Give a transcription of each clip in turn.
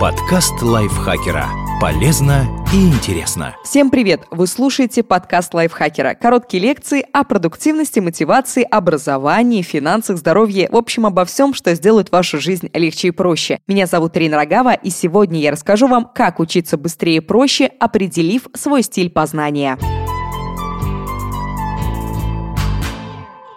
Подкаст Лайфхакера. Полезно и интересно. Всем привет! Вы слушаете подкаст Лайфхакера. Короткие лекции о продуктивности, мотивации, образовании, финансах, здоровье. В общем, обо всем, что сделает вашу жизнь легче и проще. Меня зовут Рина Рогава, и сегодня я расскажу вам, как учиться быстрее и проще, определив свой стиль познания.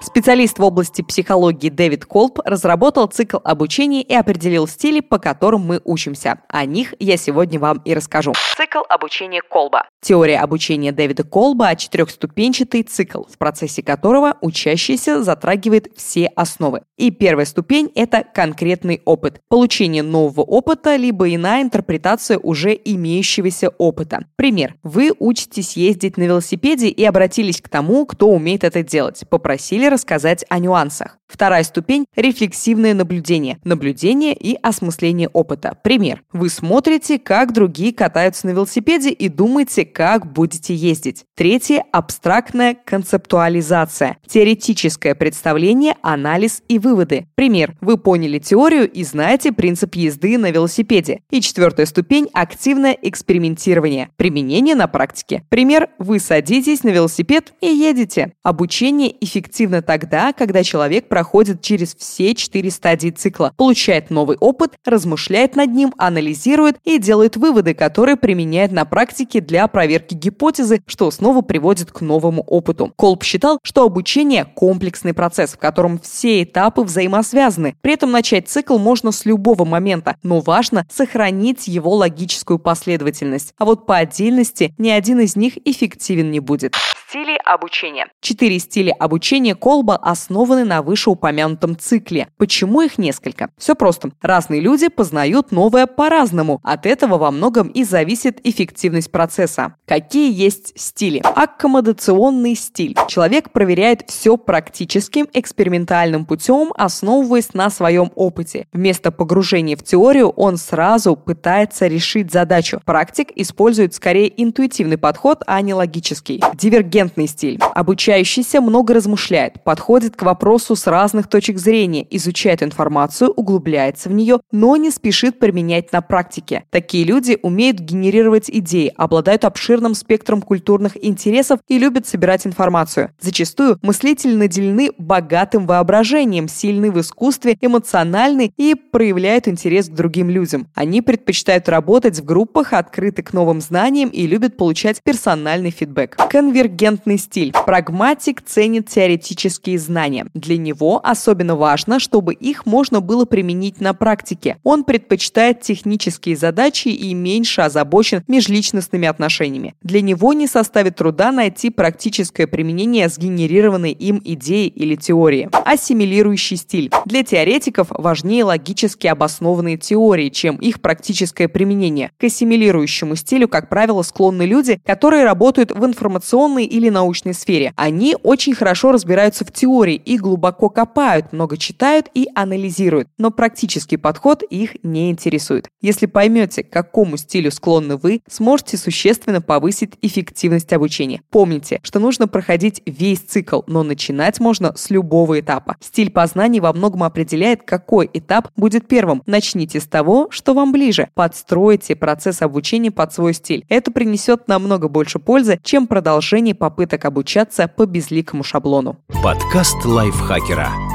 Специалист в области психологии Дэвид Колб разработал цикл обучения и определил стили, по которым мы учимся. О них я сегодня вам и расскажу. Цикл обучения Колба. Теория обучения Дэвида Колба — четырехступенчатый цикл, в процессе которого учащийся затрагивает все основы. И первая ступень – это конкретный опыт. Получение нового опыта, либо иная интерпретация уже имеющегося опыта. Пример. Вы учитесь ездить на велосипеде и обратились к тому, кто умеет это делать. Попросили рассказать о нюансах. Вторая ступень – рефлексивное наблюдение. Наблюдение и осмысление опыта. Пример. Вы смотрите, как другие катаются на велосипеде, и думаете, как будете ездить. Третье – абстрактная концептуализация. Теоретическое представление, анализ и выводы. Пример. Вы поняли теорию и знаете принцип езды на велосипеде. И четвертая ступень – активное экспериментирование. Применение на практике. Пример. Вы садитесь на велосипед и едете. Обучение эффективно тогда, когда человек проходит через все 4 стадии цикла, получает новый опыт, размышляет над ним, анализирует и делает выводы, которые применяет на практике для проверки гипотезы, что снова приводит к новому опыту. Колб считал, что обучение – комплексный процесс, в котором все этапы взаимосвязаны. При этом начать цикл можно с любого момента, но важно сохранить его логическую последовательность. А вот по отдельности ни один из них эффективен не будет. Стили обучения. 4 стиля обучения Колба основаны на вышеупомянутом цикле. Почему их несколько? Все просто. Разные люди познают новое по-разному. От этого во многом и зависит эффективность процесса. Какие есть стили? Аккомодационный стиль. Человек проверяет все практическим, экспериментальным путем, основываясь на своем опыте. Вместо погружения в теорию он сразу пытается решить задачу. Практик использует скорее интуитивный подход, а не логический. Дивергентный стиль. Обучающийся много размышляет, подходит к вопросу с разных точек зрения, изучает информацию, углубляется в нее, но не спешит применять на практике. Такие люди умеют генерировать идеи, обладают обширным спектром культурных интересов и любят собирать информацию. Зачастую мыслители наделены богатым воображением, сильны в искусстве, эмоциональны и проявляют интерес к другим людям. Они предпочитают работать в группах, открыты к новым знаниям и любят получать персональный фидбэк. Конвергентный стиль. Прагматик ценит теоретические знания. Для него особенно важно, чтобы их можно было применить на практике. Он предпочитает технические задачи и меньше озабочен межличностными отношениями. Для него не составит труда найти практическое применение сгенерированной им идеи или теории. Ассимилирующий стиль. Для теоретиков важнее логически обоснованные теории, чем их практическое применение. К ассимилирующему стилю, как правило, склонны люди, которые работают в информационной или научной сфере. Они очень хорошо разбираются в теории и глубоко копают, много читают и анализируют, но практический подход их не интересует. Если поймете, к какому стилю склонны вы, сможете существенно повысить эффективность обучения. Помните, что нужно проходить весь цикл, но начинать можно с любого этапа. Стиль познаний во многом определяет, какой этап будет первым. Начните с того, что вам ближе. Подстройте процесс обучения под свой стиль. Это принесет намного больше пользы, чем продолжение попыток обучаться по безликому шаблону. Подкаст Лайфхакера.